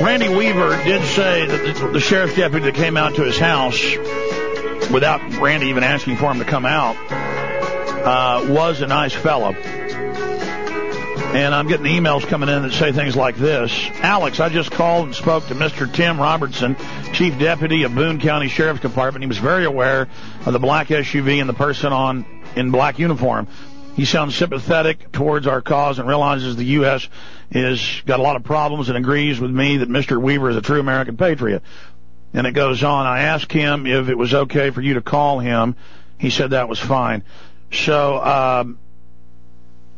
Randy Weaver did say that the sheriff's deputy that came out to his house, without Randy even asking for him to come out, was a nice fella. And I'm getting emails coming in that say things like this. Alex, I just called and spoke to Mr. Tim Robertson, Chief Deputy of Boone County Sheriff's Department. He was very aware of the black SUV and the person in black uniform. He sounds sympathetic towards our cause and realizes the U.S. has got a lot of problems and agrees with me that Mr. Weaver is a true American patriot. And it goes on. I asked him if it was okay for you to call him. He said that was fine. So,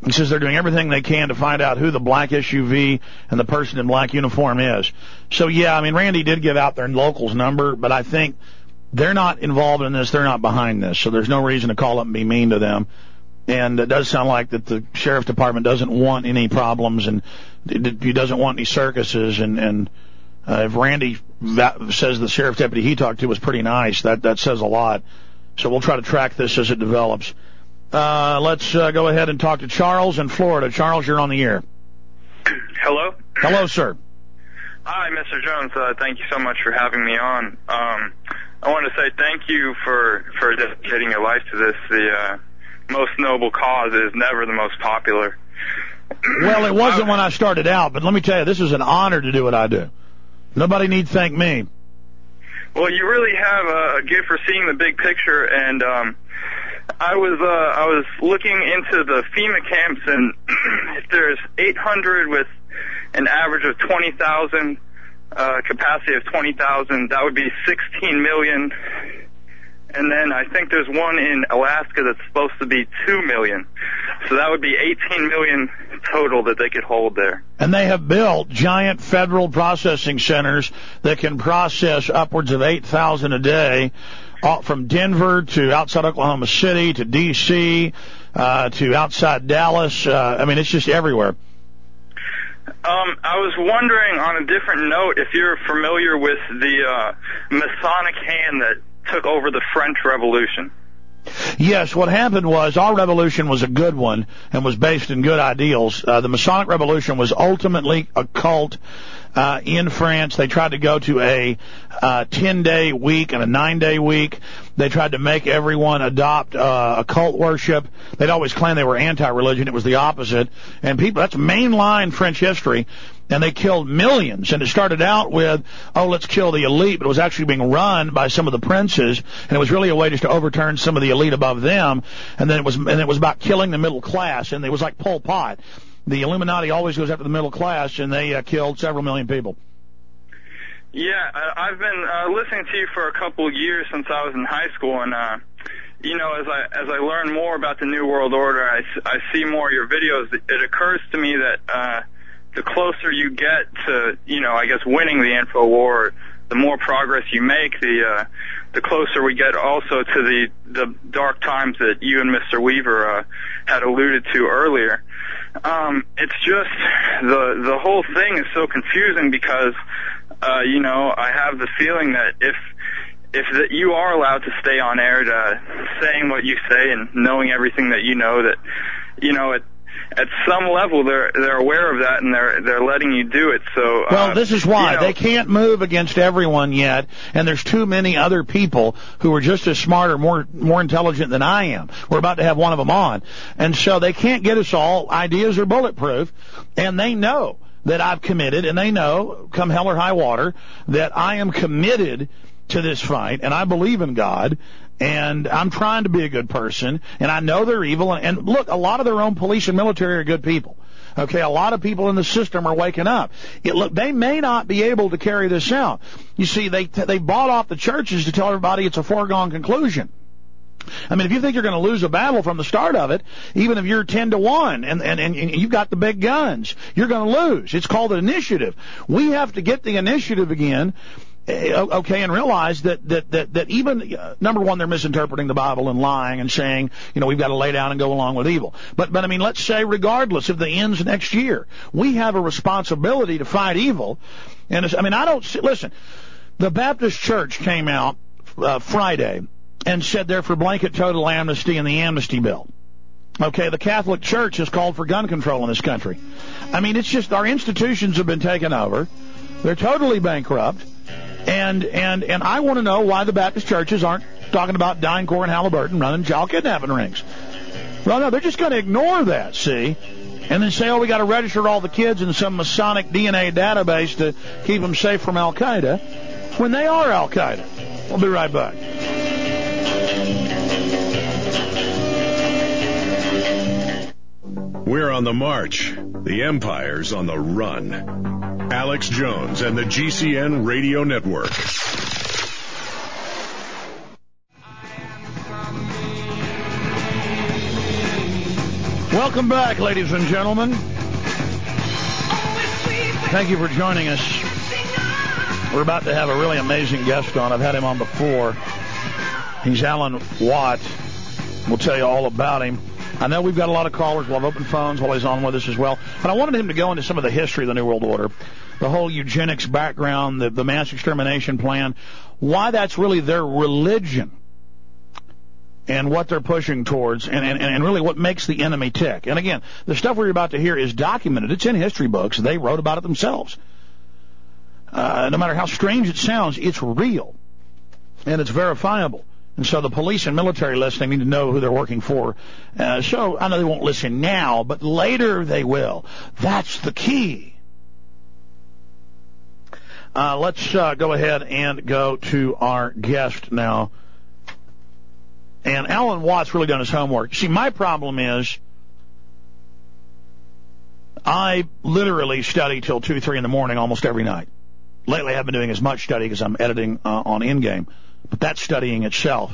he says they're doing everything they can to find out who the black SUV and the person in black uniform is. So, yeah, I mean, Randy did give out their locals number, but I think they're not involved in this. They're not behind this, so there's no reason to call up and be mean to them. And it does sound like that the sheriff's department doesn't want any problems and he doesn't want any circuses. And if Randy says the sheriff's deputy he talked to was pretty nice, that says a lot. So we'll try to track this as it develops. Let's go ahead and talk to Charles in Florida. Charles, you're on the air. Hello? Hello, sir. Hi, Mr. Jones. Thank you so much for having me on. I want to say thank you for dedicating your life to this. The most noble cause is never the most popular. Well, it wasn't when I started out, but let me tell you, this is an honor to do what I do. Nobody need to thank me. Well, you really have a gift for seeing the big picture, and I was looking into the FEMA camps, and if there's 800 with an average of 20,000, capacity of 20,000, that would be 16 million. And then I think there's one in Alaska that's supposed to be 2 million. So that would be 18 million total that they could hold there. And they have built giant federal processing centers that can process upwards of 8,000 a day, from Denver to outside Oklahoma City to D.C. to outside Dallas. I mean, it's just everywhere. I was wondering, on a different note, if you're familiar with the Masonic hand that took over the French Revolution. Yes, what happened was our revolution was a good one and was based in good ideals. The Masonic Revolution was ultimately a cult in France. They tried to go to a 10-day week and a 9-day week. They tried to make everyone adopt occult worship. They'd always claim they were anti-religion. It was the opposite. And people, that's mainline French history. And they killed millions. And it started out with, oh, let's kill the elite. But it was actually being run by some of the princes. And it was really a way just to overturn some of the elite above them. And then it was about killing the middle class. And it was like Pol Pot. The Illuminati always goes after the middle class, and they killed several million people. Yeah, I've been listening to you for a couple of years since I was in high school, and you know, as I learn more about the New World Order, I see more of your videos. It occurs to me that the closer you get to, you know, I guess winning the info war, the more progress you make, the closer we get also to the dark times that you and Mr. Weaver had alluded to earlier. It's just the whole thing is so confusing because, you know, I have the feeling that if you are allowed to stay on air to saying what you say and knowing everything that, you know, at some level they're aware of that and they're letting you do it. So well, this is why, you know, they can't move against everyone yet, and there's too many other people who are just as smart or more intelligent than I am. We're about to have one of them on, and so they can't get us all. Ideas are bulletproof, and they know that I've committed, and they know come hell or high water that I am committed to this fight, and I believe in God, and I'm trying to be a good person, and I know they're evil. And look, a lot of their own police and military are good people. Okay, a lot of people in the system are waking up. Look, they may not be able to carry this out. You see, they bought off the churches to tell everybody it's a foregone conclusion. I mean, if you think you're going to lose a battle from the start of it, even if you're 10-1 and you've got the big guns, you're going to lose. It's called an initiative. We have to get the initiative again. Okay, and realize that even, number one, they're misinterpreting the Bible and lying and saying, you know, we've got to lay down and go along with evil. But I mean, let's say regardless of the ends next year, we have a responsibility to fight evil. And it's, I mean, listen, the Baptist Church came out Friday and said they're for blanket total amnesty and the amnesty bill. Okay, the Catholic Church has called for gun control in this country. I mean, it's just our institutions have been taken over. They're totally bankrupt. And I want to know why the Baptist churches aren't talking about DynCorp and Halliburton running child kidnapping rings. Well, no, they're just going to ignore that, see, and then say, oh, we got to register all the kids in some Masonic DNA database to keep them safe from Al-Qaeda when they are Al-Qaeda. We'll be right back. We're on the march. The empire's on the run. Alex Jones and the GCN Radio Network. Welcome back, ladies and gentlemen. Thank you for joining us. We're about to have a really amazing guest on. I've had him on before. He's Alan Watt. We'll tell you all about him. I know we've got a lot of callers. We'll have open phones while he's on with us as well. But I wanted him to go into some of the history of the New World Order, the whole eugenics background, the mass extermination plan, why that's really their religion, and what they're pushing towards, and really what makes the enemy tick. And again, the stuff we're about to hear is documented. It's in history books. They wrote about it themselves. No matter how strange it sounds, it's real, and it's verifiable. And so the police and military listening need to know who they're working for. So I know they won't listen now, but later they will. That's the key. Let's go ahead and go to our guest now. And Alan Watt's really done his homework. See, my problem is I literally study till 2, 3 in the morning almost every night. Lately I haven't been doing as much study because I'm editing on Endgame. But that's studying itself.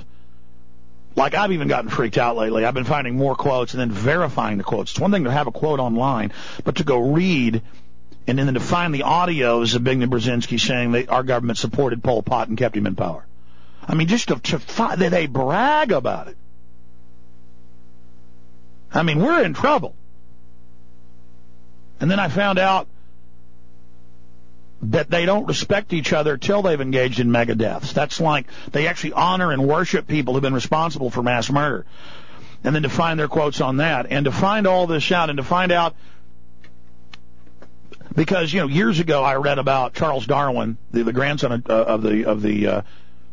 Like, I've even gotten freaked out lately. I've been finding more quotes and then verifying the quotes. It's one thing to have a quote online, but to go read and then to find the audios of Zbigniew Brzezinski saying that our government supported Pol Pot and kept him in power. I mean, just they brag about it. I mean, we're in trouble. And then I found out that they don't respect each other till they've engaged in mega deaths. That's like they actually honor and worship people who've been responsible for mass murder. And then to find their quotes on that, and to find all this out, and to find out, because, you know, years ago I read about Charles Darwin, the grandson of the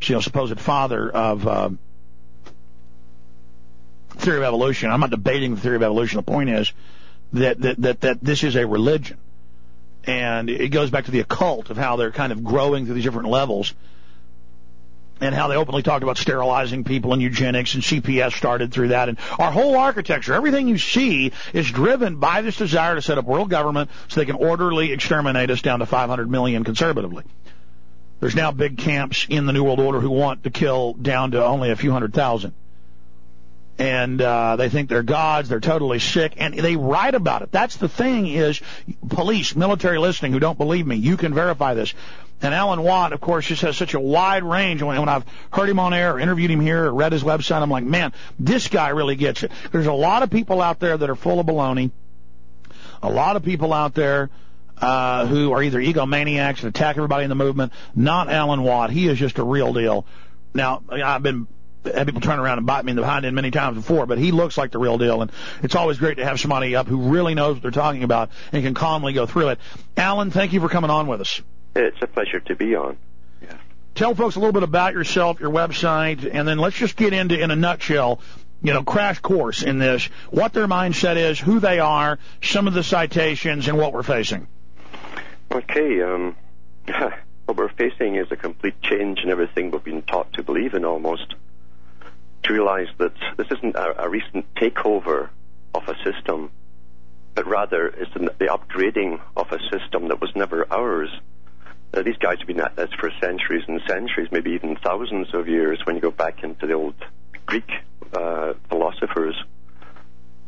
supposed father of theory of evolution. I'm not debating the theory of evolution. The point is that this is a religion, and it goes back to the occult of how they're kind of growing through these different levels, and how they openly talked about sterilizing people and eugenics, and CPS started through that, and our whole architecture, everything you see, is driven by this desire to set up world government so they can orderly exterminate us down to 500 million conservatively. There's now big camps in the New World Order who want to kill down to only a few hundred thousand. And they think they're gods, they're totally sick, and they write about it. That's the thing is, police, military listening who don't believe me, you can verify this. And Alan Watt, of course, just has such a wide range. When I've heard him on air or interviewed him here or read his website, I'm like, man, this guy really gets it. There's a lot of people out there that are full of baloney, a lot of people out there who are either egomaniacs and attack everybody in the movement. Not Alan Watt. He is just a real deal. Now, I've had people turn around and bite me in the behind end many times before, but he looks like the real deal, and it's always great to have somebody up who really knows what they're talking about and can calmly go through it. Alan, thank you for coming on with us. It's a pleasure to be on. Yeah. Tell folks a little bit about yourself, your website, and then let's just get into, in a nutshell, you know, crash course in this, what their mindset is, who they are, some of the citations, and what we're facing. Okay, what we're facing is a complete change in everything we've been taught to believe in almost, to realize that this isn't a recent takeover of a system, but rather it's the upgrading of a system that was never ours. Now, these guys have been at this for centuries and centuries, maybe even thousands of years when you go back into the old Greek philosophers,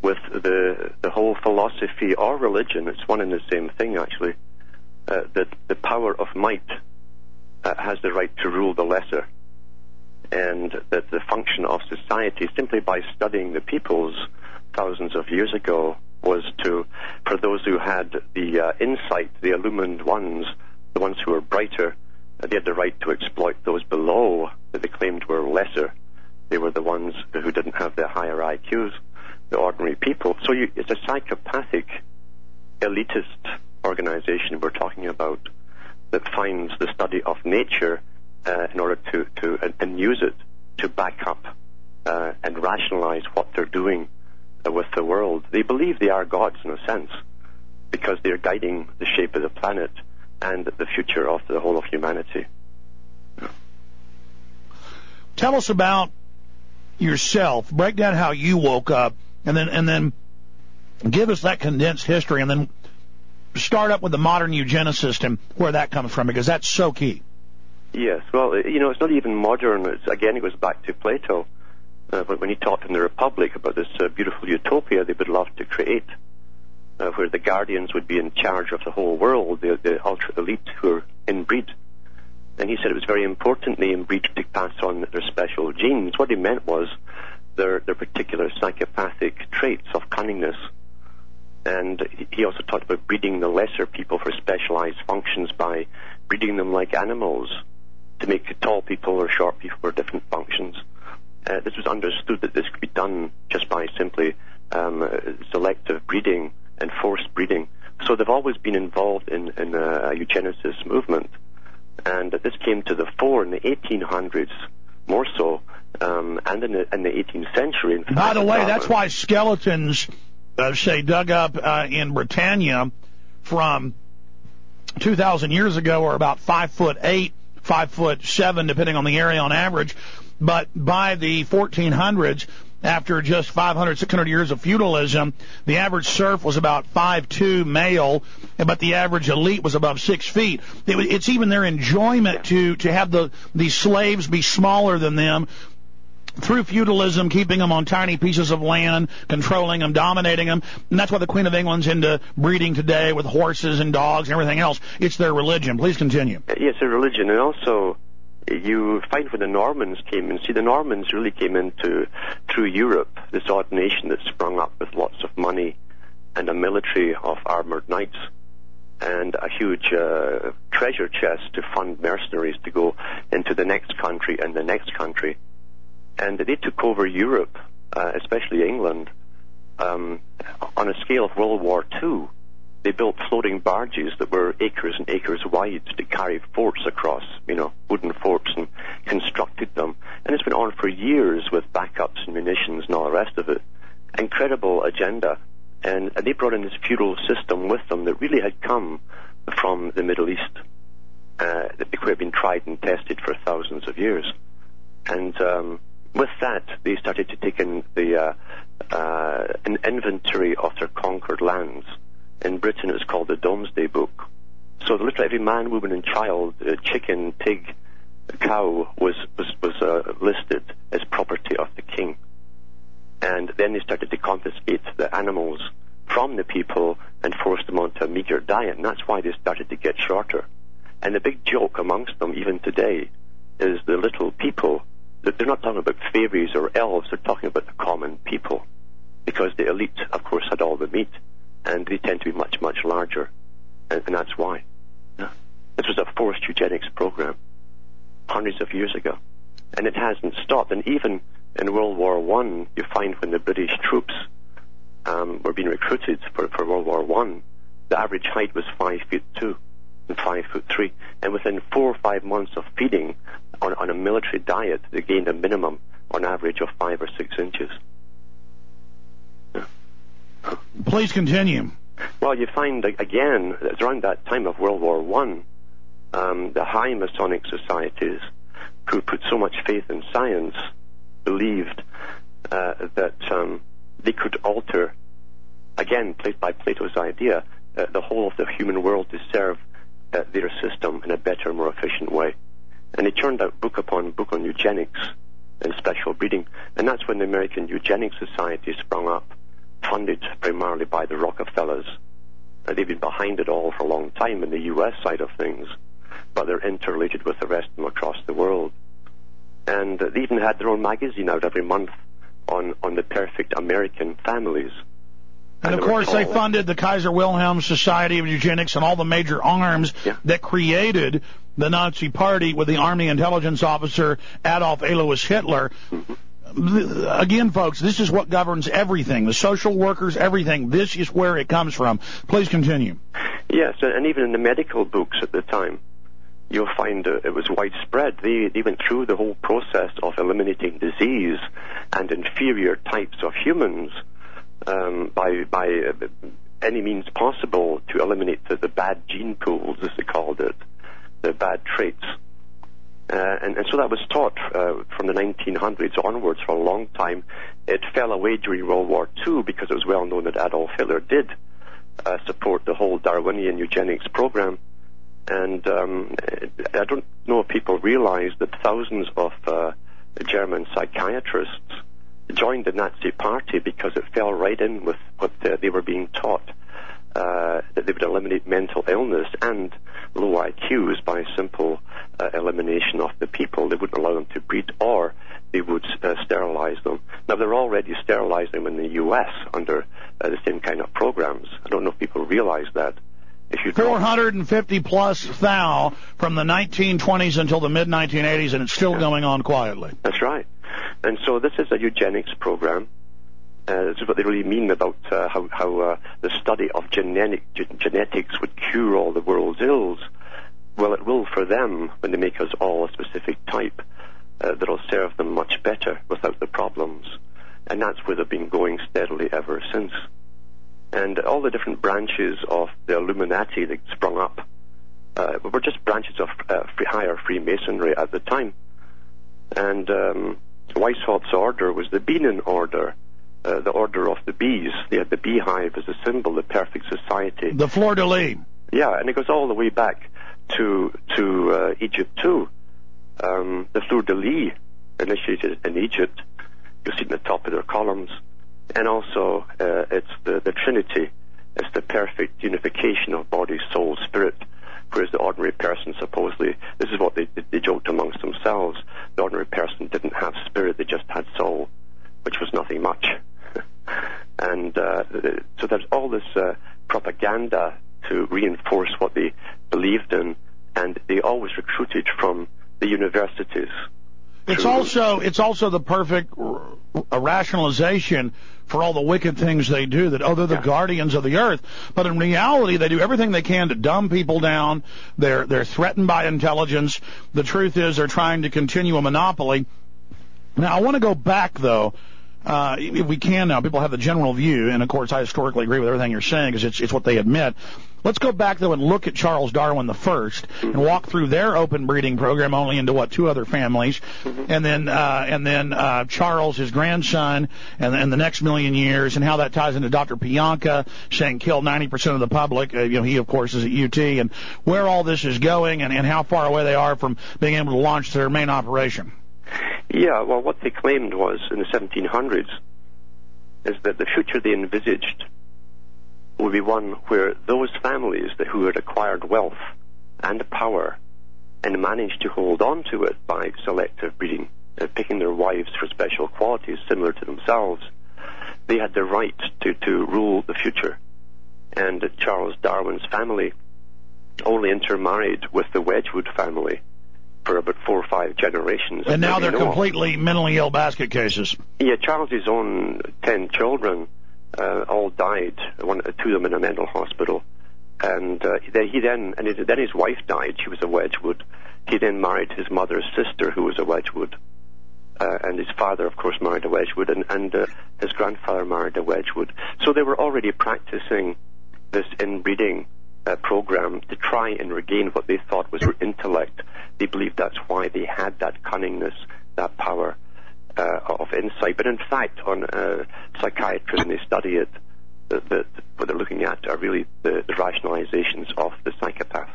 with the whole philosophy or religion, it's one and the same thing actually, that the power of might has the right to rule the lesser, and that the function of society, simply by studying the peoples thousands of years ago, was to, for those who had the insight, the illumined ones, the ones who were brighter, they had the right to exploit those below that they claimed were lesser. They were the ones who didn't have the higher IQs, the ordinary people. So it's a psychopathic, elitist organization we're talking about, that finds the study of nature in order to use it to back up and rationalize what they're doing with the world. They believe they are gods in a sense, because they're guiding the shape of the planet and the future of the whole of humanity. Yeah. Tell us about yourself. Break down how you woke up, and then give us that condensed history, and then start up with the modern eugenicist and where that comes from, because that's so key. Yes, well, you know, it's not even modern. It goes back to Plato, but when he talked in the Republic about this beautiful utopia they would love to create, where the guardians would be in charge of the whole world, the ultra-elite who are inbreed. And he said it was very important they inbreed to pass on their special genes. What he meant was their particular psychopathic traits of cunningness. And he also talked about breeding the lesser people for specialized functions by breeding them like animals to make tall people or short people for different functions. This was understood that this could be done just by simply selective breeding and forced breeding. So they've always been involved in a eugenicist movement. And this came to the fore in the 1800s, more so, and in the 18th century. In fact, by the way, that's why skeletons... dug up in Britannia from 2,000 years ago are about 5'8", 5'7", depending on the area on average. But by the 1400s, after just 500, 600 years of feudalism, the average serf was about 5'2", male, but the average elite was above 6 feet. It's even their enjoyment to have the slaves be smaller than them, through feudalism, keeping them on tiny pieces of land, controlling them, dominating them. And that's why the Queen of England's into breeding today with horses and dogs and everything else. It's their religion. Please continue. Yes, their religion. And also, you find when the Normans came in. See, the Normans really came into true Europe, this odd nation that sprung up with lots of money and a military of armored knights and a huge treasure chest to fund mercenaries to go into the next country and the next country. And they took over Europe, especially England, on a scale of World War II. They built floating barges that were acres and acres wide to carry forts across, you know, wooden forts, and constructed them. And it's been on for years with backups and munitions and all the rest of it. Incredible agenda. And they brought in this feudal system with them that really had come from the Middle East, that had been tried and tested for thousands of years. And with that, they started to take in an inventory of their conquered lands. In Britain, it was called the Domesday Book. So literally every man, woman, and child, chicken, pig, cow, was listed as property of the king. And then they started to confiscate the animals from the people and force them onto a meager diet, and that's why they started to get shorter. And the big joke amongst them, even today, is the little people. That they're not talking about fairies or elves, they're talking about the common people, because the elite, of course, had all the meat, and they tend to be much, much larger, and that's why. Yeah. This was a forced eugenics program hundreds of years ago, and it hasn't stopped. And even in World War One, you find when the British troops were being recruited for World War One, the average height was 5'2" and 5'3", and within 4 or 5 months of feeding on a military diet, they gained a minimum, on average, of 5 or 6 inches. Yeah. Please continue. Well, you find, again, that around that time of World War One, the high Masonic societies, who put so much faith in science, believed that they could alter, again, by Plato's idea, the whole of the human world to serve their system in a better, more efficient way. And they turned out book upon book on eugenics and special breeding. And that's when the American Eugenics Society sprung up, funded primarily by the Rockefellers. They've been behind it all for a long time in the U.S. side of things, but they're interrelated with the rest of them across the world. And they even had their own magazine out every month on the perfect American families. And of course, they funded the Kaiser Wilhelm Society of Eugenics and all the major arms that created the Nazi Party with the Army intelligence officer Adolf Alois Hitler. Again, folks, this is what governs everything. The social workers, everything. This is where it comes from. Please continue. Yes, and even in the medical books at the time, you'll find it was widespread. They went through the whole process of eliminating disease and inferior types of humans by any means possible to eliminate the bad gene pools, as they called it, the bad traits. And so that was taught from the 1900s onwards for a long time. It fell away during World War II because it was well known that Adolf Hitler did support the whole Darwinian eugenics program. And I don't know if people realize that thousands of German psychiatrists joined the Nazi Party because it fell right in with what they were being taught, that they would eliminate mental illness and low IQs by simple elimination of the people. They wouldn't allow them to breed, or they would sterilize them. Now, they're already sterilizing them in the U.S. under the same kind of programs. I don't know if people realize that. 450-plus thou from the 1920s until the mid-1980s, and it's still going on quietly. That's right. And so this is a eugenics program. This is what they really mean about how the study of genetics would cure all the world's ills. Well, it will for them when they make us all a specific type that will serve them much better without the problems. And that's where they've been going steadily ever since. And all the different branches of the Illuminati that sprung up were just branches of higher Freemasonry at the time. And Weishaupt's order was the Bienen order, the order of the bees. They had the beehive as a symbol, the perfect society. The fleur-de-lis. Yeah, and it goes all the way back to Egypt too. The fleur-de-lis initiated in Egypt. You'll see it in the top of their columns. And also, it's the Trinity. It's the perfect unification of body, soul, spirit, whereas the ordinary person supposedly, this is what they joked amongst themselves, the ordinary person didn't have spirit, they just had soul, which was nothing much. And so there's all this propaganda to reinforce what they believed in, and they always recruited from the universities. It's also the perfect rationalization for all the wicked things they do, that they're the guardians of the earth. But in reality, they do everything they can to dumb people down. They're threatened by intelligence. The truth is they're trying to continue a monopoly. Now, I want to go back, though, if we can now. People have the general view, and, of course, I historically agree with everything you're saying because it's what they admit. Let's go back, though, and look at Charles Darwin the First and walk through their open breeding program only into, two other families, and then Charles, his grandson, and the next million years, and how that ties into Dr. Pianka saying kill 90% of the public. He, of course, is at UT, and where all this is going and how far away they are from being able to launch their main operation. Yeah, well, what they claimed was, in the 1700s, is that the future they envisaged would be one where those families who had acquired wealth and power and managed to hold on to it by selective breeding, picking their wives for special qualities similar to themselves, they had the right to rule the future. And Charles Darwin's family only intermarried with the Wedgwood family for about 4 or 5 generations. And now they're completely mentally ill basket cases. Yeah, Charles's own 10 children all died, 2 of them in a mental hospital. And then his wife died. She was a Wedgwood. He then married his mother's sister, who was a Wedgwood. And his father, of course, married a Wedgwood. And his grandfather married a Wedgwood. So they were already practicing this inbreeding program to try and regain what they thought was their intellect. They believed that's why they had that cunningness, that power of insight. But in fact, on psychiatry, when they study it, what they're looking at are really the rationalizations of the psychopath.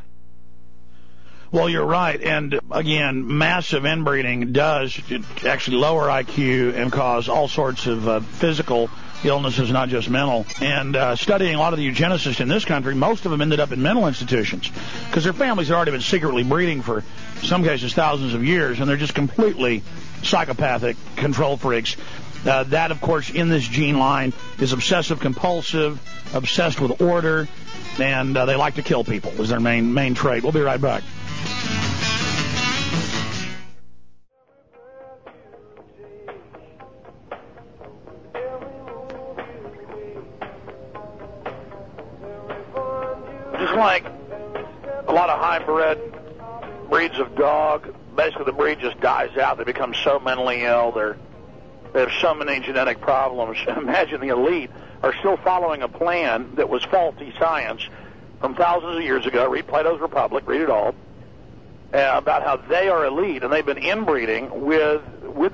Well, you're right. And again, massive inbreeding does actually lower IQ and cause all sorts of physical illnesses, not just mental. And studying a lot of the eugenicists in this country, most of them ended up in mental institutions because their families had already been secretly breeding for, in some cases, thousands of years, and they're just completely psychopathic control freaks. That, of course, in this gene line is obsessive-compulsive, obsessed with order, and they like to kill people is their main trait. We'll be right back. Just like a lot of hybrid breeds of dog, basically the breed just dies out. They become so mentally ill. They have so many genetic problems. Imagine the elite are still following a plan that was faulty science from thousands of years ago. Read Plato's Republic, read it all, about how they are elite, and they've been inbreeding with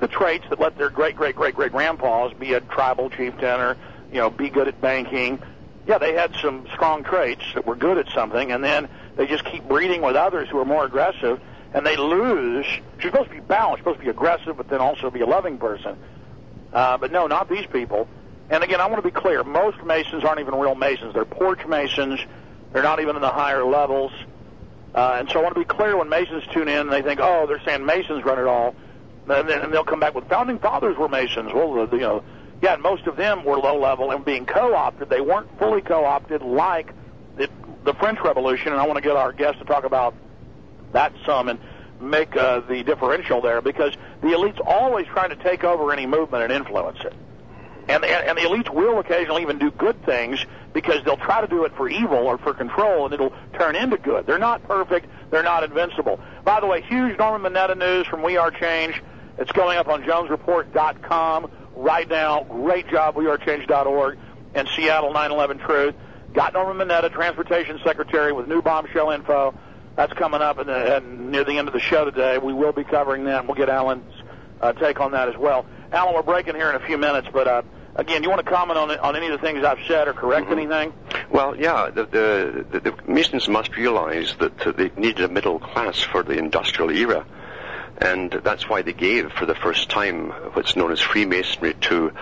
the traits that let their great-great-great-great-grandpas be a tribal chieftain or, you know, be good at banking. Yeah, they had some strong traits that were good at something, and then they just keep breeding with others who are more aggressive, and they lose. You're supposed to be balanced, supposed to be aggressive, but then also be a loving person. But no, not these people. And again, I want to be clear. Most Masons aren't even real Masons. They're porch Masons. They're not even in the higher levels. And so I want to be clear when Masons tune in and they think, oh, they're saying Masons run it all. And they'll come back with Founding Fathers were Masons. Well, you know, yeah, and most of them were low level and being co-opted. They weren't fully co-opted like the French Revolution. And I want to get our guest to talk about that some and make the differential there, because the elite's always trying to take over any movement and influence it. And the elites will occasionally even do good things because they'll try to do it for evil or for control, and it'll turn into good. They're not perfect. They're not invincible. By the way, huge Norman Mineta news from We Are Change. It's going up on JonesReport.com right now. Great job, WeAreChange.org and Seattle 9/11 Truth. Got Norman Mineta, Transportation Secretary, with new bombshell info. That's coming up and near the end of the show today. We will be covering that, and we'll get Alan's take on that as well. Alan, we're breaking here in a few minutes, but... Again, you want to comment on any of the things I've said or correct anything? Well, yeah, the Masons must realize that they needed a middle class for the industrial era, and that's why they gave, for the first time, what's known as Freemasonry to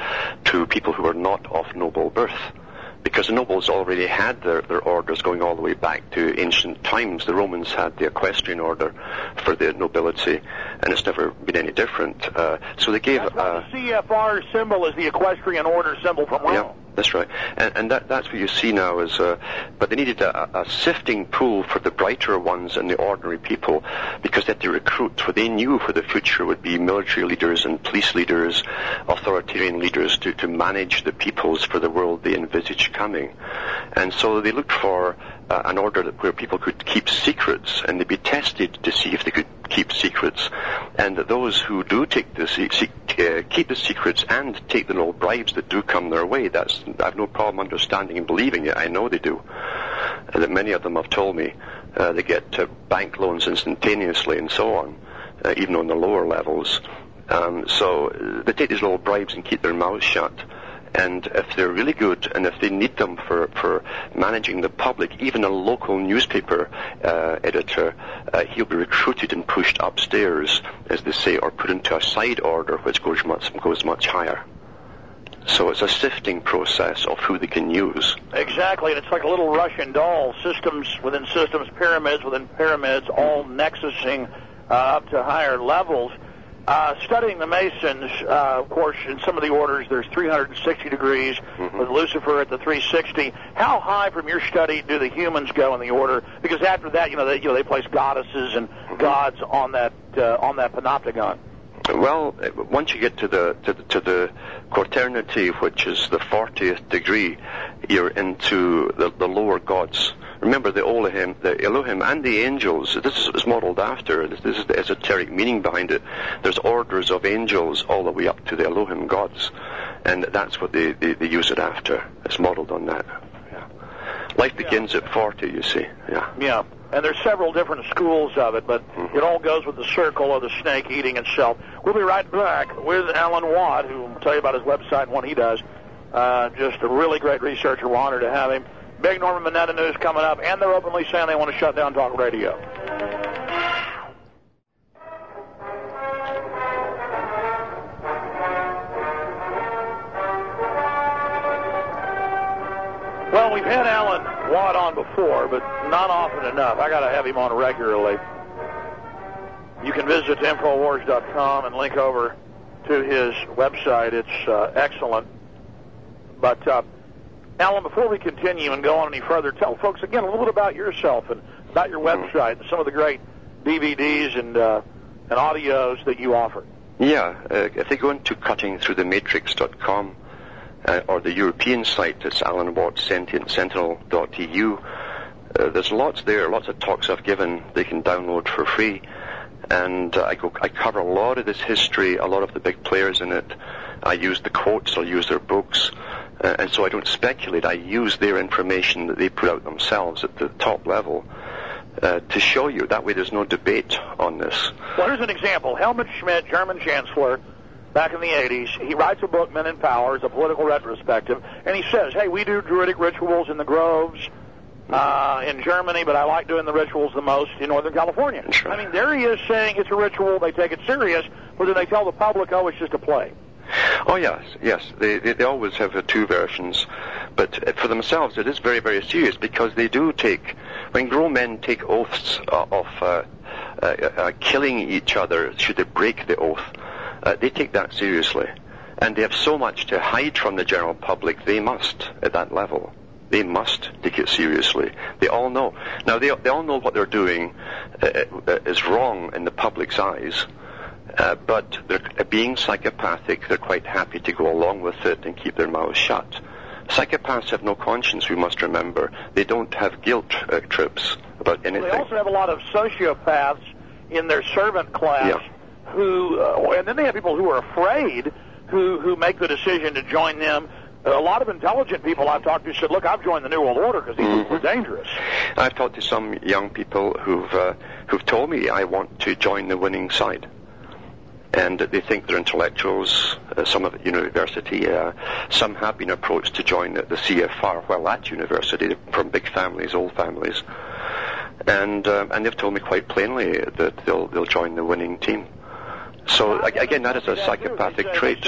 people who are not of noble birth. Because the nobles already had their orders going all the way back to ancient times. The Romans had the equestrian order for the nobility, and it's never been any different. So they gave... That's why the CFR symbol is the equestrian order symbol from Rome. Yeah, that's right. And that's what you see now is... but they needed a sifting pool for the brighter ones and the ordinary people, because they had to recruit what they knew for the future would be military leaders and police leaders, authoritarian leaders to manage the peoples for the world they envisaged coming. And so they looked for an order where people could keep secrets, and they'd be tested to see if they could keep secrets, and that those who do keep the secrets and take the little bribes that do come their way, that's, I have no problem understanding and believing it. I know they do. That many of them have told me they get bank loans instantaneously and so on, even on the lower levels. So they take these little bribes and keep their mouths shut. And if they're really good, and if they need them for managing the public, even a local newspaper editor, he'll be recruited and pushed upstairs, as they say, or put into a side order which goes much higher. So it's a sifting process of who they can use. Exactly, and it's like a little Russian doll, systems within systems, pyramids within pyramids, all nexusing up to higher levels. Studying the Masons, of course, in some of the orders, there's 360 degrees with Lucifer at the 360. How high from your study do the humans go in the order? Because after that, they place goddesses and gods on that panopticon. Well, once you get to the quaternity, which is the 40th degree, you're into the lower gods. Remember the Elohim and the angels. This is modeled after. This is the esoteric meaning behind it. There's orders of angels all the way up to the Elohim gods, and that's what they use it after. It's modeled on that. Yeah. Life begins at 40, you see. Yeah. Yeah. And there's several different schools of it, but it all goes with the circle or the snake eating itself. We'll be right back with Alan Watt, who will tell you about his website and what he does. Just a really great researcher. We're honored to have him. Big Norman Mineta news coming up, and they're openly saying they want to shut down talk radio. Well, we've had Alan Watt on before, but not often enough. I got to have him on regularly. You can visit Infowars.com and link over to his website. It's excellent. But Alan, before we continue and go on any further, tell folks again a little bit about yourself and about your website and some of the great DVDs and audios that you offer. Yeah, if they go into CuttingThroughTheMatrix.com or the European site, it's AlanWattSentinel.eu. There's lots there, lots of talks I've given they can download for free. And I cover a lot of this history, a lot of the big players in it. I use the quotes, I'll use their books. And so I don't speculate. I use their information that they put out themselves at the top level to show you. That way there's no debate on this. Well, here's an example. Helmut Schmidt, German Chancellor, back in the 80s, he writes a book, Men in Power, as a political retrospective, and he says, hey, we do Druidic rituals in the groves in Germany, but I like doing the rituals the most in Northern California. Sure. I mean, there he is saying it's a ritual, they take it serious, but then they tell the public, oh, it's just a play. Oh, yes, yes. They always have two versions. But for themselves, it is very, very serious because they do take... When grown men take oaths of killing each other, should they break the oath, they take that seriously. And they have so much to hide from the general public, they must, at that level. They must take it seriously. They all know. Now, they all know what they're doing is wrong in the public's eyes. But they're being psychopathic, they're quite happy to go along with it and keep their mouths shut. Psychopaths have no conscience, we must remember. They don't have guilt trips about anything. Well, they also have a lot of sociopaths in their servant class, yeah. And then they have people who are afraid who make the decision to join them. A lot of intelligent people I've talked to said, look, I've joined the New World Order because these people are dangerous. I've talked to some young people who've told me I want to join the winning side. And they think they're intellectuals, some of at university. Some have been approached to join the CFR while at university from big families, old families. And they've told me quite plainly that they'll join the winning team. So, again, that is a psychopathic trait.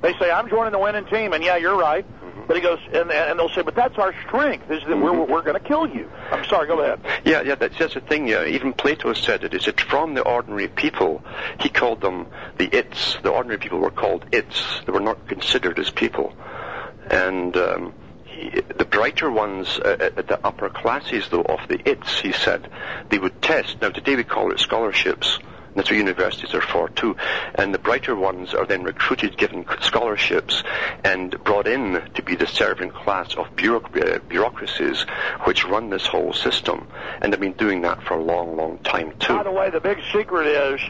They say, I'm joining the winning team, and yeah, you're right. But he goes, and they'll say, but that's our strength. This is we're going to kill you. I'm sorry, go ahead. Yeah, that's the thing. Yeah, even Plato said it. He said, from the ordinary people, he called them the its. The ordinary people were called its. They were not considered as people. And the brighter ones at the upper classes, though, of the its, he said, they would test. Now, today we call it scholarships. That's what universities are for, too. And the brighter ones are then recruited, given scholarships, and brought in to be the servant class of bureaucracies which run this whole system. And they've been doing that for a long, long time, too. By the way, the big secret is,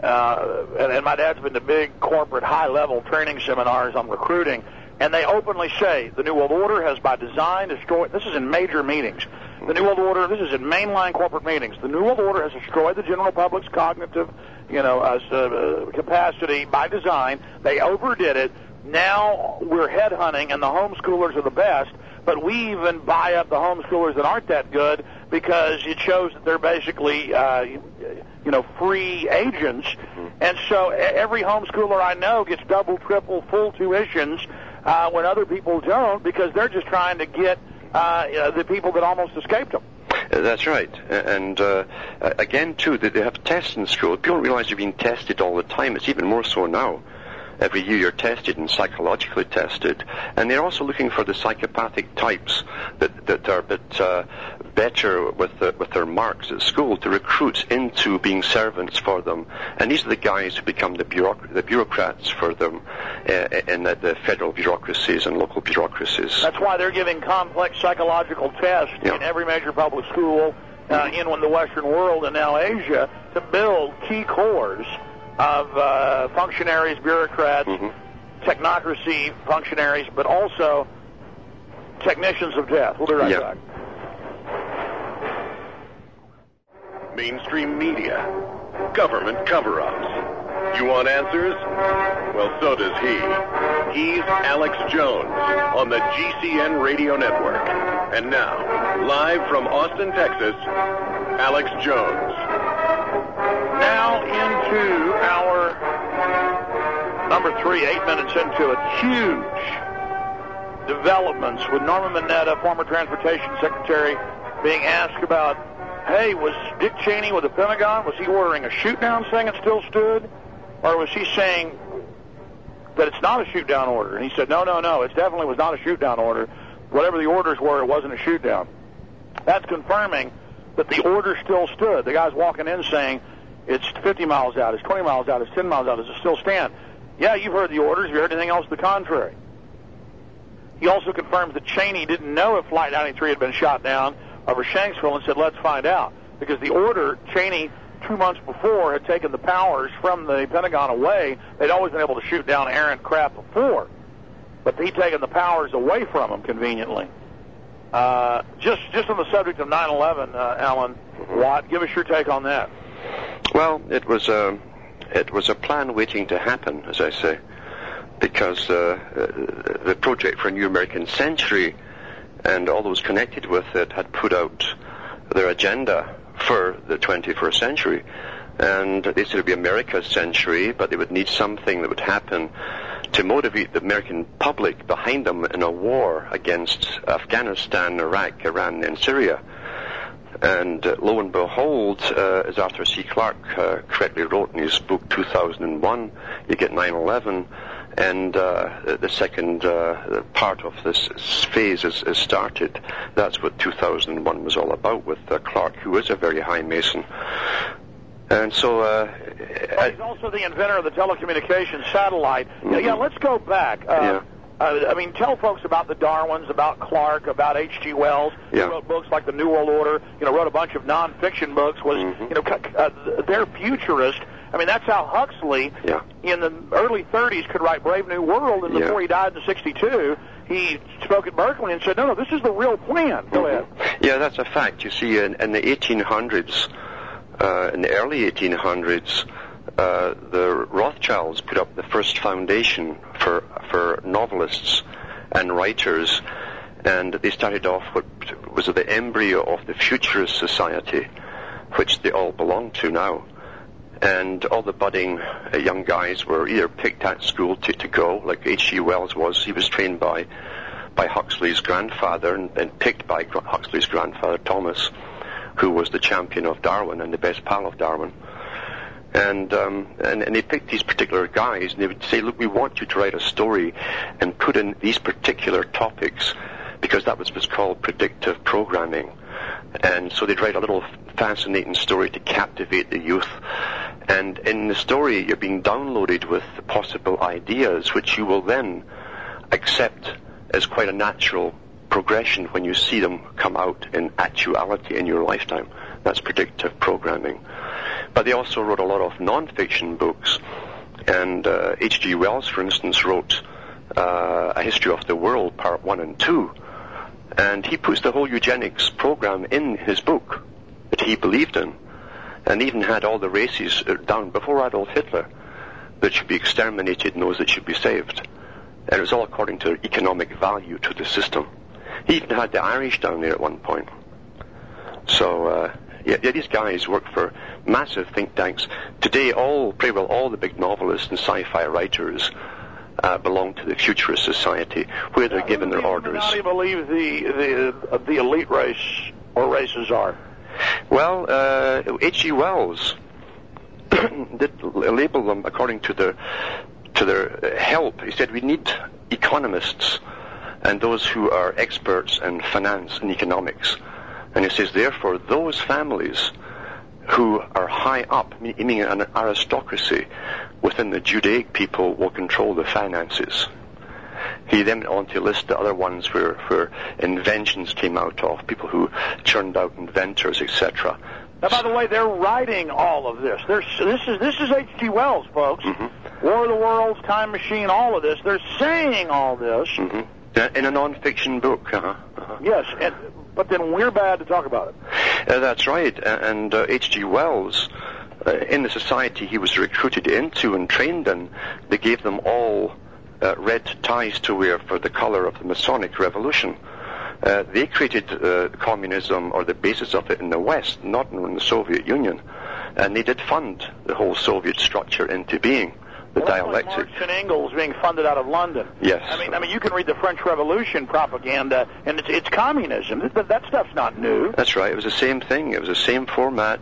and my dad's been to big corporate high-level training seminars on recruiting, and they openly say, the New World Order has by design destroyed... This is in major meetings. The New World Order, this is in mainline corporate meetings, the New World Order has destroyed the general public's cognitive, capacity by design. They overdid it. Now we're headhunting, and the homeschoolers are the best, but we even buy up the homeschoolers that aren't that good because it shows that they're basically, free agents. And so every homeschooler I know gets double, triple, full tuitions when other people don't because they're just trying to get... the people that almost escaped them. That's right. And again, too, they have tests in school. People don't realize you're being tested all the time. It's even more so now. Every year you're tested and psychologically tested. And they're also looking for the psychopathic types that are a bit better with their marks at school to recruit into being servants for them. And these are the guys who become the bureaucrats for them in the federal bureaucracies and local bureaucracies. That's why they're giving complex psychological tests in every major public school in the Western world and now Asia to build key cores of functionaries, bureaucrats, technocracy functionaries, but also technicians of death. We'll be right back. Mainstream media, government cover-ups. You want answers? Well, so does he. He's Alex Jones on the GCN Radio Network. And now, live from Austin, Texas, Alex Jones. Now into our number 3, 8 minutes into it. Huge developments with Norman Mineta, former transportation secretary, being asked about, hey, was Dick Cheney with the Pentagon, was he ordering a shoot-down saying it still stood? Or was he saying that it's not a shoot-down order? And he said, no, it definitely was not a shoot-down order. Whatever the orders were, it wasn't a shoot-down. That's confirming that the order still stood. The guy's walking in saying, it's 50 miles out, it's 20 miles out, it's 10 miles out, does it still stand? Yeah, you've heard the orders, have you heard anything else to the contrary? He also confirms that Cheney didn't know if Flight 93 had been shot down, of Shang's rule and said, let's find out. Because the order, Cheney, 2 months before, had taken the powers from the Pentagon away. They'd always been able to shoot down errant crap before, but he'd taken the powers away from them conveniently. Just on the subject of 9/11, Alan Watt, give us your take on that. Well, it was a plan waiting to happen, as I say, because the Project for a New American Century and all those connected with it had put out their agenda for the 21st century. And they said it would be America's century, but they would need something that would happen to motivate the American public behind them in a war against Afghanistan, Iraq, Iran, and Syria. And lo and behold, as Arthur C. Clarke correctly wrote in his book 2001, you get 9/11, and the second part of this phase is started. That's what 2001 was all about with Clarke, who is a very high Mason. And so... well, he's also the inventor of the telecommunications satellite. Mm-hmm. Yeah, let's go back. I mean, tell folks about the Darwins, about Clarke, about H.G. Wells, who wrote books like The New World Order, wrote a bunch of nonfiction books, was, they're futurist. I mean, that's how Huxley, in the early 30s, could write Brave New World, and before he died in 62, he spoke at Berkeley and said, no, this is the real plan. Go ahead. Yeah, that's a fact. You see, in the 1800s, in the early 1800s, the Rothschilds put up the first foundation for novelists and writers, and they started off what was the embryo of the Futurist Society, which they all belong to now. And all the budding young guys were either picked at school to go, like H.G. Wells was. He was trained by Huxley's grandfather and picked by Huxley's grandfather, Thomas, who was the champion of Darwin and the best pal of Darwin. And they picked these particular guys, and they would say, look, we want you to write a story and put in these particular topics, because that was what's called predictive programming. And so they'd write a little fascinating story to captivate the youth. And in the story, you're being downloaded with possible ideas, which you will then accept as quite a natural progression when you see them come out in actuality in your lifetime. That's predictive programming. But they also wrote a lot of non-fiction books. And H.G. Wells, for instance, wrote A History of the World, Part 1 and 2. And he puts the whole eugenics program in his book that he believed in, and even had all the races down before Adolf Hitler that should be exterminated and those that should be saved. And it was all according to economic value to the system. He even had the Irish down there at one point. So, these guys work for massive think tanks. Today, pretty well all the big novelists and sci-fi writers belong to the Futurist Society, where they're given their orders. How do you believe the elite race or races are? Well, H.G. Wells did label them according to their help. He said, we need economists and those who are experts in finance and economics. And he says, therefore, those families who are high up, meaning an aristocracy within the Judaic people, will control the finances. He then went on to list the other ones where inventions came out of, people who churned out inventors, etc. Now, by the way, they're writing all of this. This is H.G. Wells, folks. Mm-hmm. War of the Worlds, Time Machine, all of this. They're saying all this. Mm-hmm. In a non-fiction book. Uh-huh. Uh-huh. Yes, but then we're bad to talk about it. That's right. And H.G. Wells, in the society he was recruited into and trained in, they gave them all red ties to wear for the color of the Masonic Revolution. They created communism, or the basis of it, in the West, not in the Soviet Union. And they did fund the whole Soviet structure into being. That's like Marx and Engels being funded out of London. Yes. I mean, you can read the French Revolution propaganda, and it's communism. That stuff's not new. That's right. It was the same thing. It was the same format,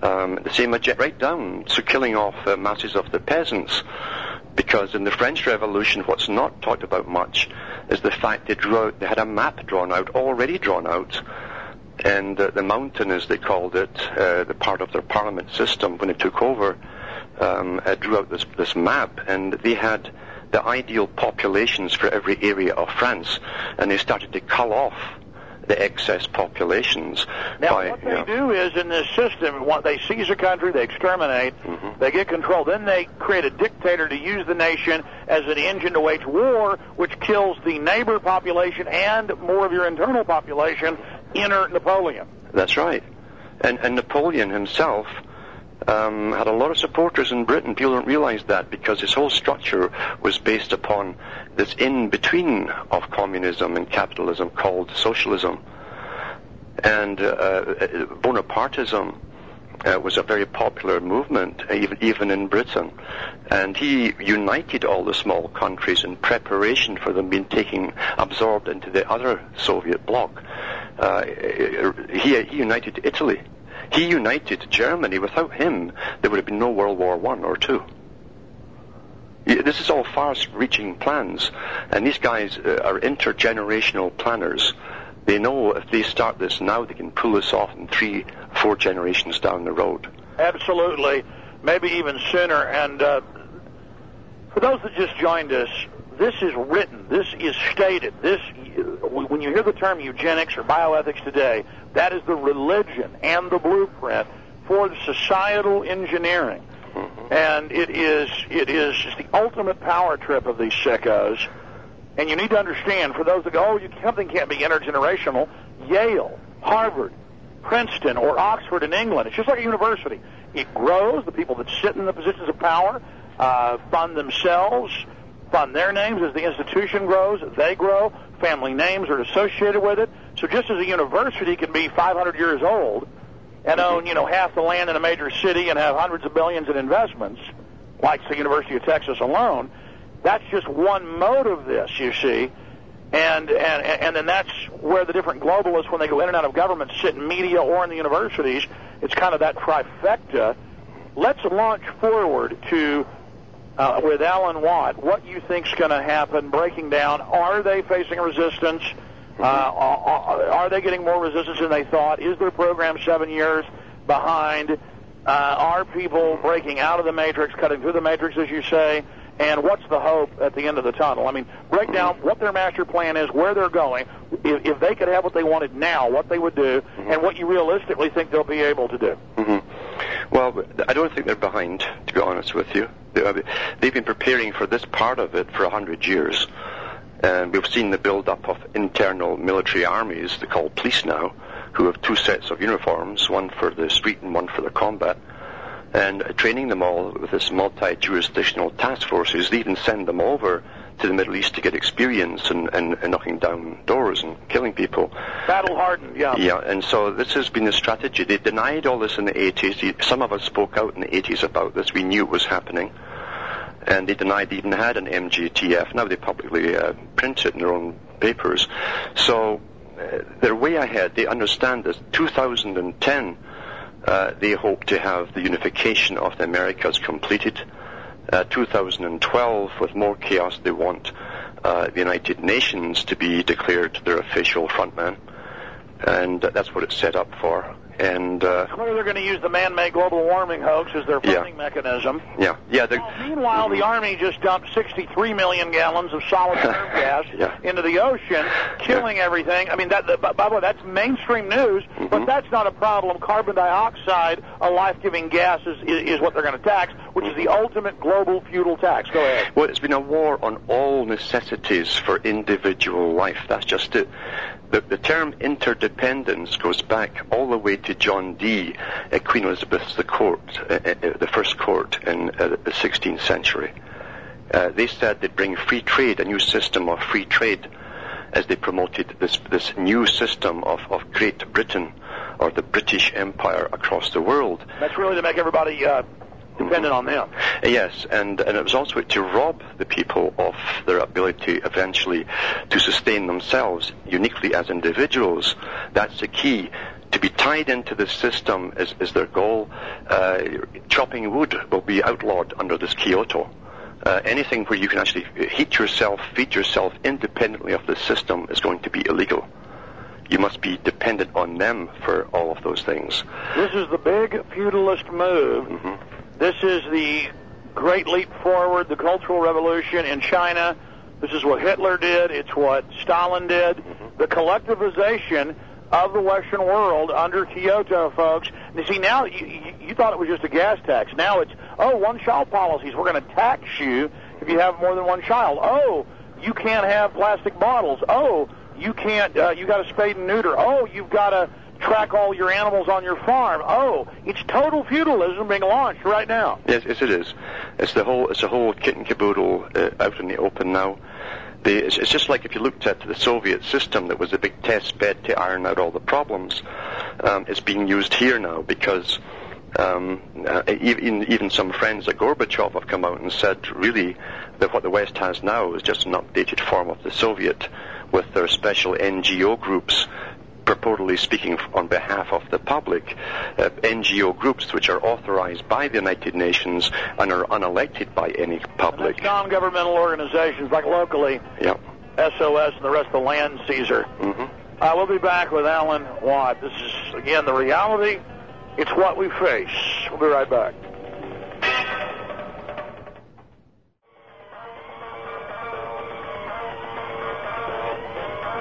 the same agenda, right down to killing off masses of the peasants. Because in the French Revolution, what's not talked about much is the fact they had a map already drawn out, and the mountain, as they called it, the part of their parliament system when it took over, drew out this map, and they had the ideal populations for every area of France, and they started to cull off the excess populations. Now, by, what they do is, in this system, they seize a country, they exterminate, they get control, then they create a dictator to use the nation as an engine to wage war, which kills the neighbor population and more of your internal population, inner Napoleon. That's right. And Napoleon himself had a lot of supporters in Britain. People don't realize that, because his whole structure was based upon this in-between of communism and capitalism called socialism. And Bonapartism was a very popular movement, even in Britain. And he united all the small countries in preparation for them being absorbed into the other Soviet bloc. He united Italy. He united Germany. Without him, there would have been no World War I or II. This is all far-reaching plans, and these guys are intergenerational planners. They know if they start this now, they can pull this off in 3-4 generations down the road. Absolutely, maybe even sooner. And for those that just joined us, this is written, this is stated. This, when you hear the term eugenics or bioethics today, that is the religion and the blueprint for the societal engineering. And it is just the ultimate power trip of these sickos. And you need to understand, for those that go, oh, something can't be intergenerational, Yale, Harvard, Princeton, or Oxford in England, it's just like a university. It grows. The people that sit in the positions of power fund themselves, fund their names. As the institution grows, they grow. Family names are associated with it. So just as a university can be 500 years old and own, half the land in a major city and have hundreds of billions in investments, like the University of Texas alone, that's just one mode of this, you see. And then that's where the different globalists, when they go in and out of government, sit in media or in the universities. It's kind of that trifecta. Let's launch forward to... with Alan Watt, what you think's going to happen, breaking down, are they facing resistance? Are they getting more resistance than they thought? Is their program 7 years behind? Are people breaking out of the matrix, cutting through the matrix, as you say? And what's the hope at the end of the tunnel? I mean, break down what their master plan is, where they're going, if they could have what they wanted now, what they would do, and what you realistically think they'll be able to do. Well, I don't think they're behind, to be honest with you. They've been preparing for this part of it for 100 years. And we've seen the build-up of internal military armies, they call police now, who have 2 sets of uniforms, one for the street and one for the combat. And training them all with this multi-jurisdictional task forces. They even send them over to the Middle East to get experience and knocking down doors and killing people. Battle-hardened, yeah. Yeah, and so this has been a strategy. They denied all this in the 80s. Some of us spoke out in the 80s about this. We knew it was happening. And they denied they even had an MGTF. Now they publicly print it in their own papers. So they're way ahead. They understand this. 2010... they hope to have the unification of the Americas completed. 2012, with more chaos, they want the United Nations to be declared their official frontman. And that's what it's set up for. And clearly they're going to use the man-made global warming hoax as their funding mechanism. Yeah. Meanwhile, the Army just dumped 63 million gallons of solid nerve gas into the ocean, killing everything. I mean, by the way, that's mainstream news, but that's not a problem. Carbon dioxide, a life-giving gas, is what they're going to tax, which is the ultimate global feudal tax. Go ahead. Well, it's been a war on all necessities for individual life. That's just it. The term interdependence goes back all the way to John Dee at Queen Elizabeth's the first court in the 16th century. They said they'd bring free trade, a new system of free trade, as they promoted this new system of Great Britain or the British Empire across the world. That's really to make everybody dependent on them. Yes, and it was also to rob the people of their ability eventually to sustain themselves uniquely as individuals. That's the key. To be tied into this system is their goal. Chopping wood will be outlawed under this Kyoto. Anything where you can actually heat yourself, feed yourself independently of the system is going to be illegal. You must be dependent on them for all of those things. This is the big feudalist move. This is the great leap forward, the Cultural Revolution in China. This is what Hitler did. It's what Stalin did. the collectivization of the Western world under Kyoto, folks. And you see, now you thought it was just a gas tax. Now it's, oh, one-child policies. We're going to tax you if you have more than one child. Oh, you can't have plastic bottles. Oh, you can't, you got to spade and neuter. Oh, you've got to track all your animals on your farm. Oh, it's total feudalism being launched right now. Yes, it is. It's the whole kit and caboodle out in the open now. It's just like if you looked at the Soviet system that was a big test bed to iron out all the problems. It's being used here now because even some friends of Gorbachev have come out and said really that what the West has now is just an updated form of the Soviet with their special NGO groups purportedly speaking on behalf of the public, NGO groups which are authorized by the United Nations and are unelected by any public. Non-governmental organizations like locally, yep. SOS and the rest of the land, Caesar. Mm-hmm. We'll be back with Alan Watt. This is, again, the reality. It's what we face. We'll be right back.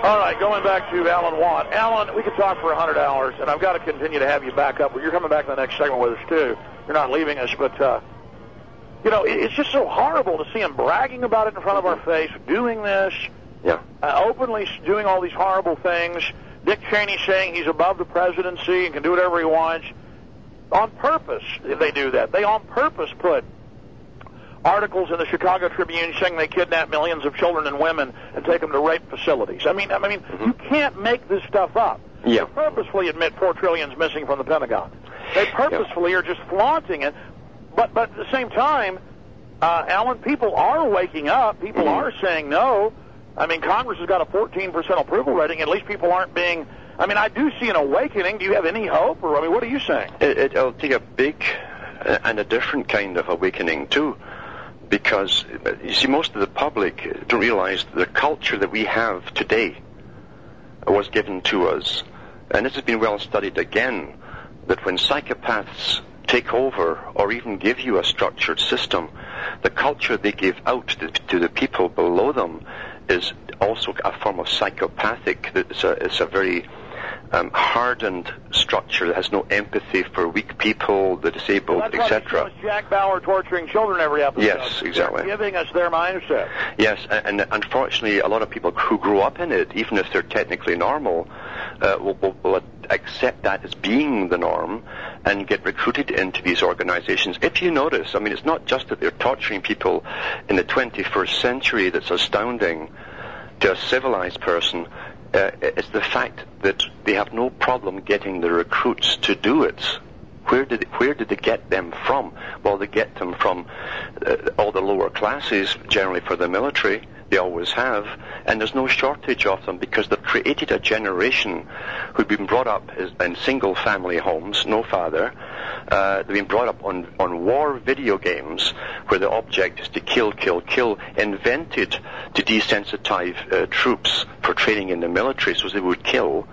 All right, going back to Alan Watt. Alan, we could talk for 100 hours, and I've got to continue to have you back up. You're coming back in the next segment with us, too. You're not leaving us, but, you know, it's just so horrible to see him bragging about it in front of our face, doing this, yeah, openly doing all these horrible things. Dick Cheney saying he's above the presidency and can do whatever he wants. On purpose, they do that. They on purpose put articles in the Chicago Tribune saying they kidnap millions of children and women and take them to rape facilities. I mean, mm-hmm. You can't make this stuff up. Yeah. They purposefully admit $4 trillion missing from the Pentagon. They purposefully are just flaunting it. But at the same time, Alan, people are waking up. People are saying no. I mean, Congress has got a 14% approval rating. At least people aren't being... I mean, I do see an awakening. Do you have any hope? Or, I mean, what are you saying? It'll take a big and a different kind of awakening, too. Because, you see, most of the public don't realize the culture that we have today was given to us. And this has been well studied again, that when psychopaths take over or even give you a structured system, the culture they give out to the people below them is also a form of psychopathic. It's a very hardened structure that has no empathy for weak people, the disabled, etc. Jack Bauer torturing children every episode. Yes, exactly. They're giving us their mindset. Yes, and unfortunately, a lot of people who grow up in it, even if they're technically normal, will accept that as being the norm and get recruited into these organizations. If you notice, I mean, it's not just that they're torturing people in the 21st century that's astounding to a civilized person. It's the fact that they have no problem getting the recruits to do it. Where did they get them from? Well, they get them from all the lower classes, generally for the military. They always have, and there's no shortage of them because they've created a generation who've been brought up in single-family homes, no father. They've been brought up on war video games where the object is to kill, kill, kill, invented to desensitize troops for training in the military so they would kill.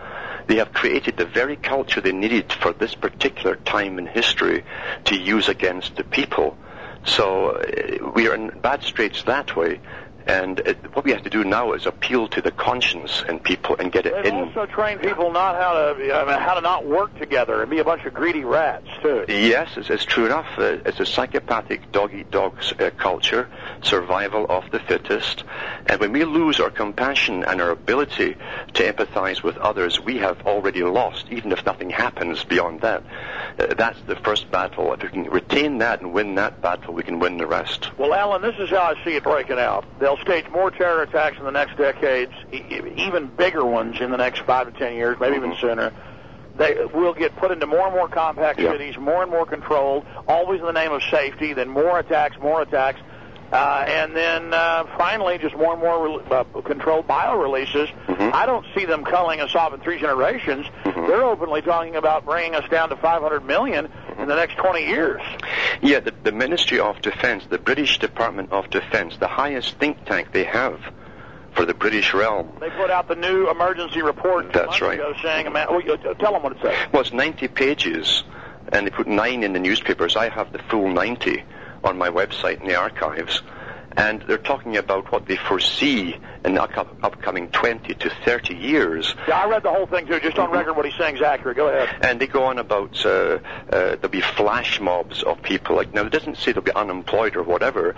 They have created the very culture they needed for this particular time in history to use against the people. So we are in bad straits that way. And what we have to do now is appeal to the conscience and people and get it in. They've also trained people not how to not work together and be a bunch of greedy rats, too. Yes, it's true enough. It's a psychopathic dog-eat-dog culture, survival of the fittest. And when we lose our compassion and our ability to empathize with others, we have already lost, even if nothing happens beyond that. That's the first battle. If we can retain that and win that battle, we can win the rest. Well, Alan, this is how I see it breaking out. They'll stage more terror attacks in the next decades, even bigger ones in the next 5 to 10 years, maybe even sooner. They will get put into more and more compact cities, more and more controlled, always in the name of safety, then more attacks, and then finally just more and more controlled bio-releases. Mm-hmm. I don't see them culling us off in 3 generations. Mm-hmm. They're openly talking about bringing us down to 500 million in the next 20 years. Yeah, the Ministry of Defense, the British Department of Defense, the highest think tank they have for the British realm. They put out the new emergency report a month ago saying, tell them what it says. Well, it's 90 pages, and they put 9 in the newspapers. I have the full 90 on my website in the archives. And they're talking about what they foresee in the upcoming 20 to 30 years. Yeah, I read the whole thing, too, just on record what he's saying is accurate. Go ahead. And they go on about there'll be flash mobs of people. Like, now, it doesn't say they'll be unemployed or whatever,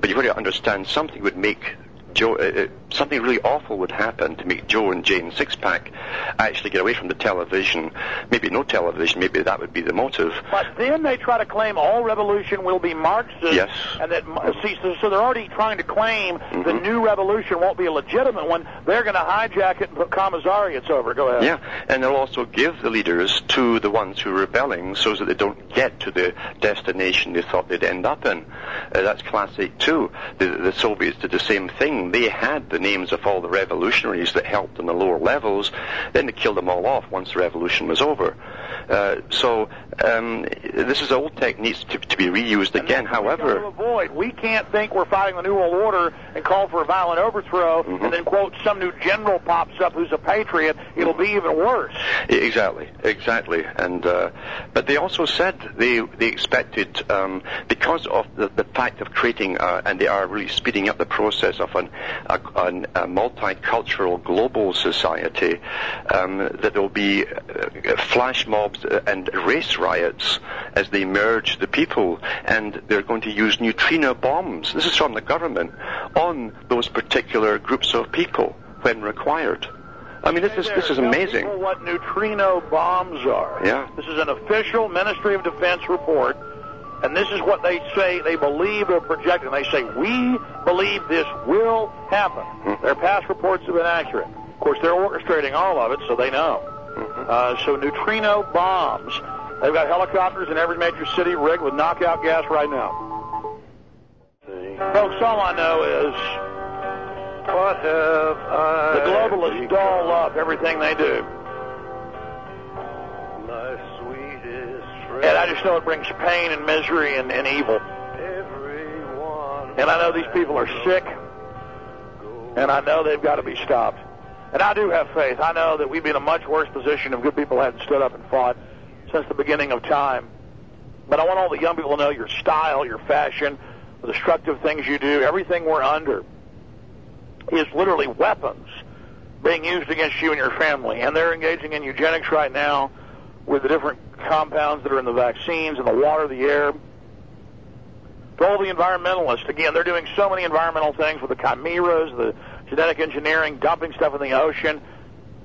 but you've got to understand something would make Joe, something really awful would happen to make Joe and Jane Sixpack actually get away from the television. Maybe no television, maybe that would be the motive. But then they try to claim all revolution will be Marxist. Yes. And that, see, so they're already trying to claim the new revolution won't be a legitimate one. They're going to hijack it and put commissariats over. Go ahead. Yeah, and they'll also give the leaders to the ones who are rebelling so that they don't get to the destination they thought they'd end up in. That's classic, too. The Soviets did the same thing. They had the names of all the revolutionaries that helped in the lower levels. Then they killed them all off once the revolution was over. So this is old techniques to be reused again. However, we can't think we're fighting the New World Order and call for a violent overthrow, and then, quote, some new general pops up who's a patriot. It'll be even worse. Exactly. And but they also said they expected, because of the fact of creating, and they are really speeding up the process of a multicultural global society, that there will be flash mobs and race riots as they merge the people, and they're going to use neutrino bombs, this is from the government, on those particular groups of people when required. I mean, this is amazing. Tell people what neutrino bombs are. Yeah. This is an official Ministry of Defense report. And this is what they say they believe they're projecting. They say, we believe this will happen. Mm-hmm. Their past reports have been accurate. Of course, they're orchestrating all of it, so they know. Mm-hmm. So neutrino bombs. They've got helicopters in every major city rigged with knockout gas right now. Folks, all I know is the globalists doll up everything they do. And I just know it brings pain and misery and evil. And I know these people are sick, and I know they've got to be stopped. And I do have faith. I know that we'd be in a much worse position if good people hadn't stood up and fought since the beginning of time. But I want all the young people to know your style, your fashion, the destructive things you do, everything we're under is literally weapons being used against you and your family. And they're engaging in eugenics right now with the different compounds that are in the vaccines, in the water, the air. To all the environmentalists, again, they're doing so many environmental things with the chimeras, the genetic engineering, dumping stuff in the ocean.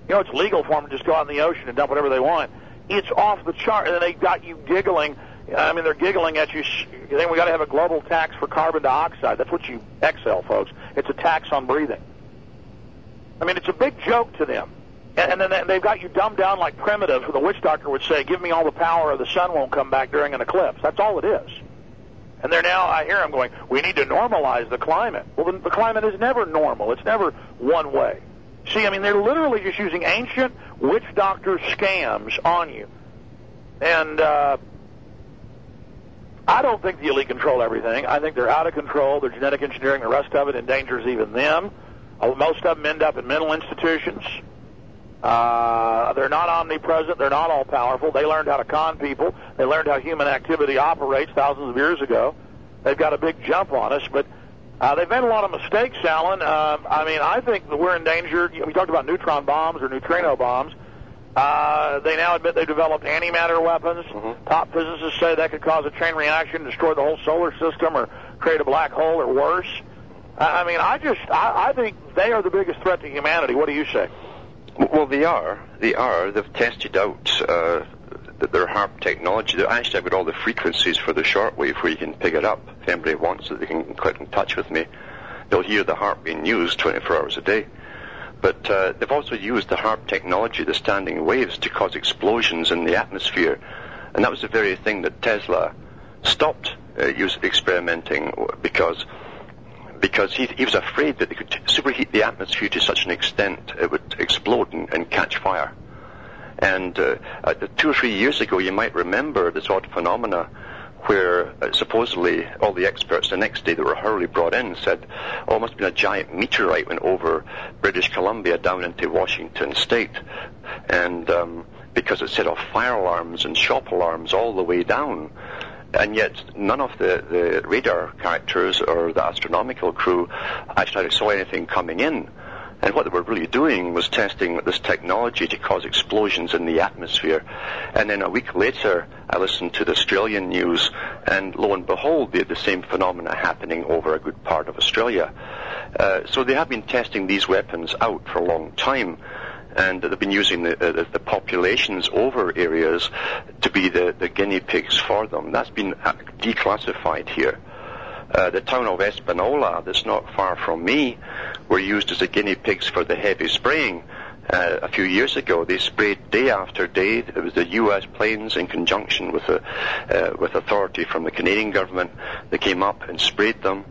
You know, it's legal for them to just go out in the ocean and dump whatever they want. It's off the chart, and then they got you giggling. I mean, they're giggling at you. You think we got to have a global tax for carbon dioxide. That's what you exhale, folks. It's a tax on breathing. I mean, it's a big joke to them. And then they've got you dumbed down like primitives, where the witch doctor would say, give me all the power or the sun won't come back during an eclipse. That's all it is. And they're now, I hear them going, we need to normalize the climate. Well, the climate is never normal. It's never one way. See, I mean, they're literally just using ancient witch doctor scams on you. And I don't think the elite control everything. I think they're out of control. Their genetic engineering, the rest of it, endangers even them. Most of them end up in mental institutions. They're not omnipresent. They're not all-powerful. They learned how to con people. They learned how human activity operates thousands of years ago. They've got a big jump on us, but they've made a lot of mistakes, Alan. I mean, I think that we're in danger. We talked about neutron bombs or neutrino bombs. They now admit they developed antimatter weapons. Mm-hmm. Top physicists say that could cause a chain reaction, destroy the whole solar system, or create a black hole, or worse. I mean, I think they are the biggest threat to humanity. What do you say? Well, they are. They've tested out their HAARP technology. They actually have got all the frequencies for the shortwave where you can pick it up. If anybody wants it, they can get in touch with me. They'll hear the HAARP being used 24 hours a day. But they've also used the HAARP technology, the standing waves, to cause explosions in the atmosphere. And that was the very thing that Tesla stopped experimenting because he was afraid that they could superheat the atmosphere to such an extent it would explode and catch fire. And 2 or 3 years ago, you might remember this odd phenomena where supposedly all the experts the next day that were hurriedly brought in said, oh, it must have been a giant meteorite went over British Columbia down into Washington State. And because it set off fire alarms and shop alarms all the way down. and yet none of the radar characters or the astronomical crew actually saw anything coming in. And what they were really doing was testing this technology to cause explosions in the atmosphere. And then a week later, I listened to the Australian news, and lo and behold, they had the same phenomena happening over a good part of Australia. So they have been testing these weapons out for a long time. And they've been using the populations over areas to be the guinea pigs for them. That's been declassified here. The town of Espanola, that's not far from me, were used as a guinea pigs for the heavy spraying. A few years ago, they sprayed day after day. It was the U.S. planes in conjunction with authority from the Canadian government. They came up and sprayed them.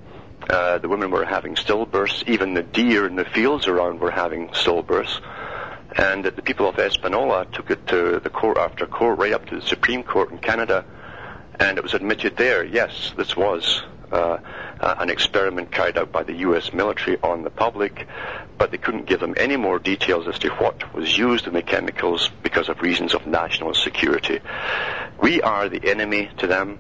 The women were having stillbirths. Even the deer in the fields around were having stillbirths. And the people of Espanola took it to the court after court, right up to the Supreme Court in Canada, and it was admitted there, yes, this was an experiment carried out by the U.S. military on the public, but they couldn't give them any more details as to what was used in the chemicals because of reasons of national security. We are the enemy to them.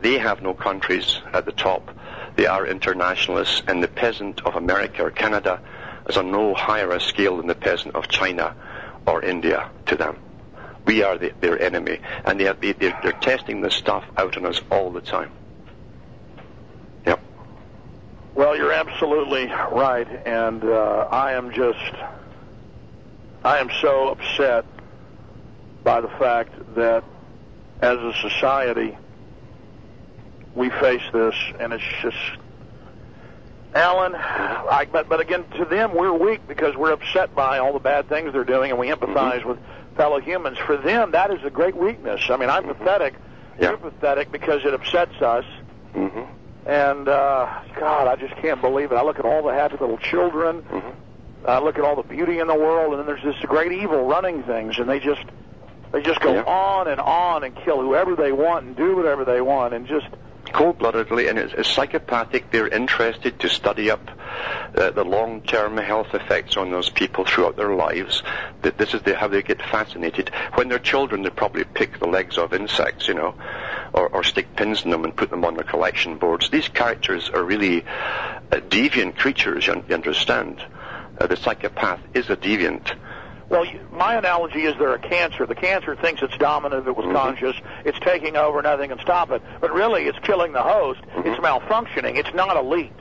They have no countries at the top. They are internationalists, and the peasant of America or Canada is on no higher a scale than the peasant of China or India to them. We are their enemy, and they're testing this stuff out on us all the time. Yep. Well, you're absolutely right, and I am so upset by the fact that as a society we face this, and it's just... Alan, but again, to them, we're weak because we're upset by all the bad things they're doing, and we empathize with fellow humans. For them, that is a great weakness. I mean, I'm pathetic. Yeah. You're pathetic because it upsets us. And, God, I just can't believe it. I look at all the happy little children. I look at all the beauty in the world, and then there's this great evil running things, and they just go on and kill whoever they want and do whatever they want and just... cold-bloodedly, and it's psychopathic. They're interested to study up the long-term health effects on those people throughout their lives. That this is how they get fascinated. When they're children, they probably pick the legs of insects, you know, or stick pins in them and put them on their collection boards. These characters are really deviant creatures, you understand. The psychopath is a deviant. Well, my analogy is they're a cancer. The cancer thinks it's dominant if it was conscious. It's taking over, nothing can stop it. But really, it's killing the host. It's malfunctioning. It's not elite.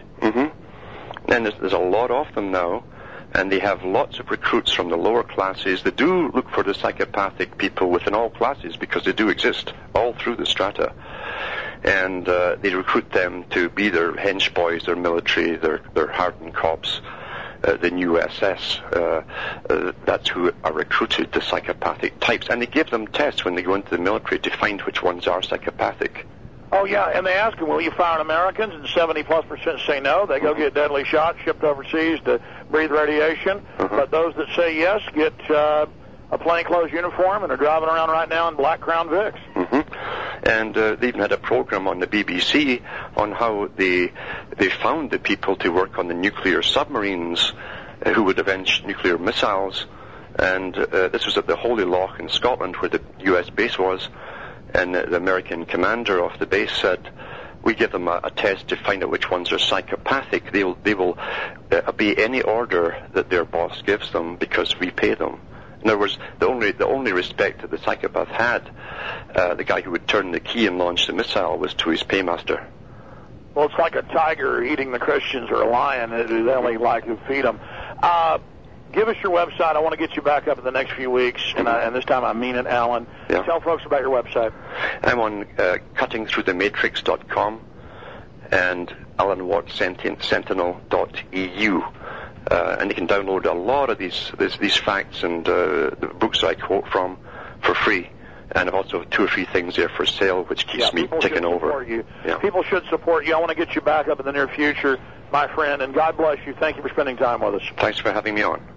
And there's a lot of them now, and they have lots of recruits from the lower classes. They do look for the psychopathic people within all classes because they do exist all through the strata. And they recruit them to be their hench boys, their military, their hardened cops. The new SS, that's who are recruited, the psychopathic types. And they give them tests when they go into the military to find which ones are psychopathic. Oh, yeah, and they ask them, will you fire on Americans? And 70+% say no. They go get deadly shots, shipped overseas to breathe radiation. But those that say yes get a plainclothes uniform and are driving around right now in black Crown Vics. And they even had a program on the BBC on how they found the people to work on the nuclear submarines who would avenge nuclear missiles. And this was at the Holy Loch in Scotland where the U.S. base was. And the American commander of the base said, we give them a test to find out which ones are psychopathic. They will obey any order that their boss gives them because we pay them. In other words, the only respect that the psychopath had, the guy who would turn the key and launch the missile, was to his paymaster. Well, it's like a tiger eating the Christians or a lion. They only like who feed them. Give us your website. I want to get you back up in the next few weeks, and this time I mean it, Alan. Yeah. Tell folks about your website. I'm on CuttingThroughTheMatrix.com and AlanWattSentinel.eu. And you can download a lot of these facts and the books I quote from for free. And I've also 2 or 3 things there for sale, which keeps me ticking over. Yeah. People should support you. I want to get you back up in the near future, my friend. And God bless you. Thank you for spending time with us. Thanks for having me on.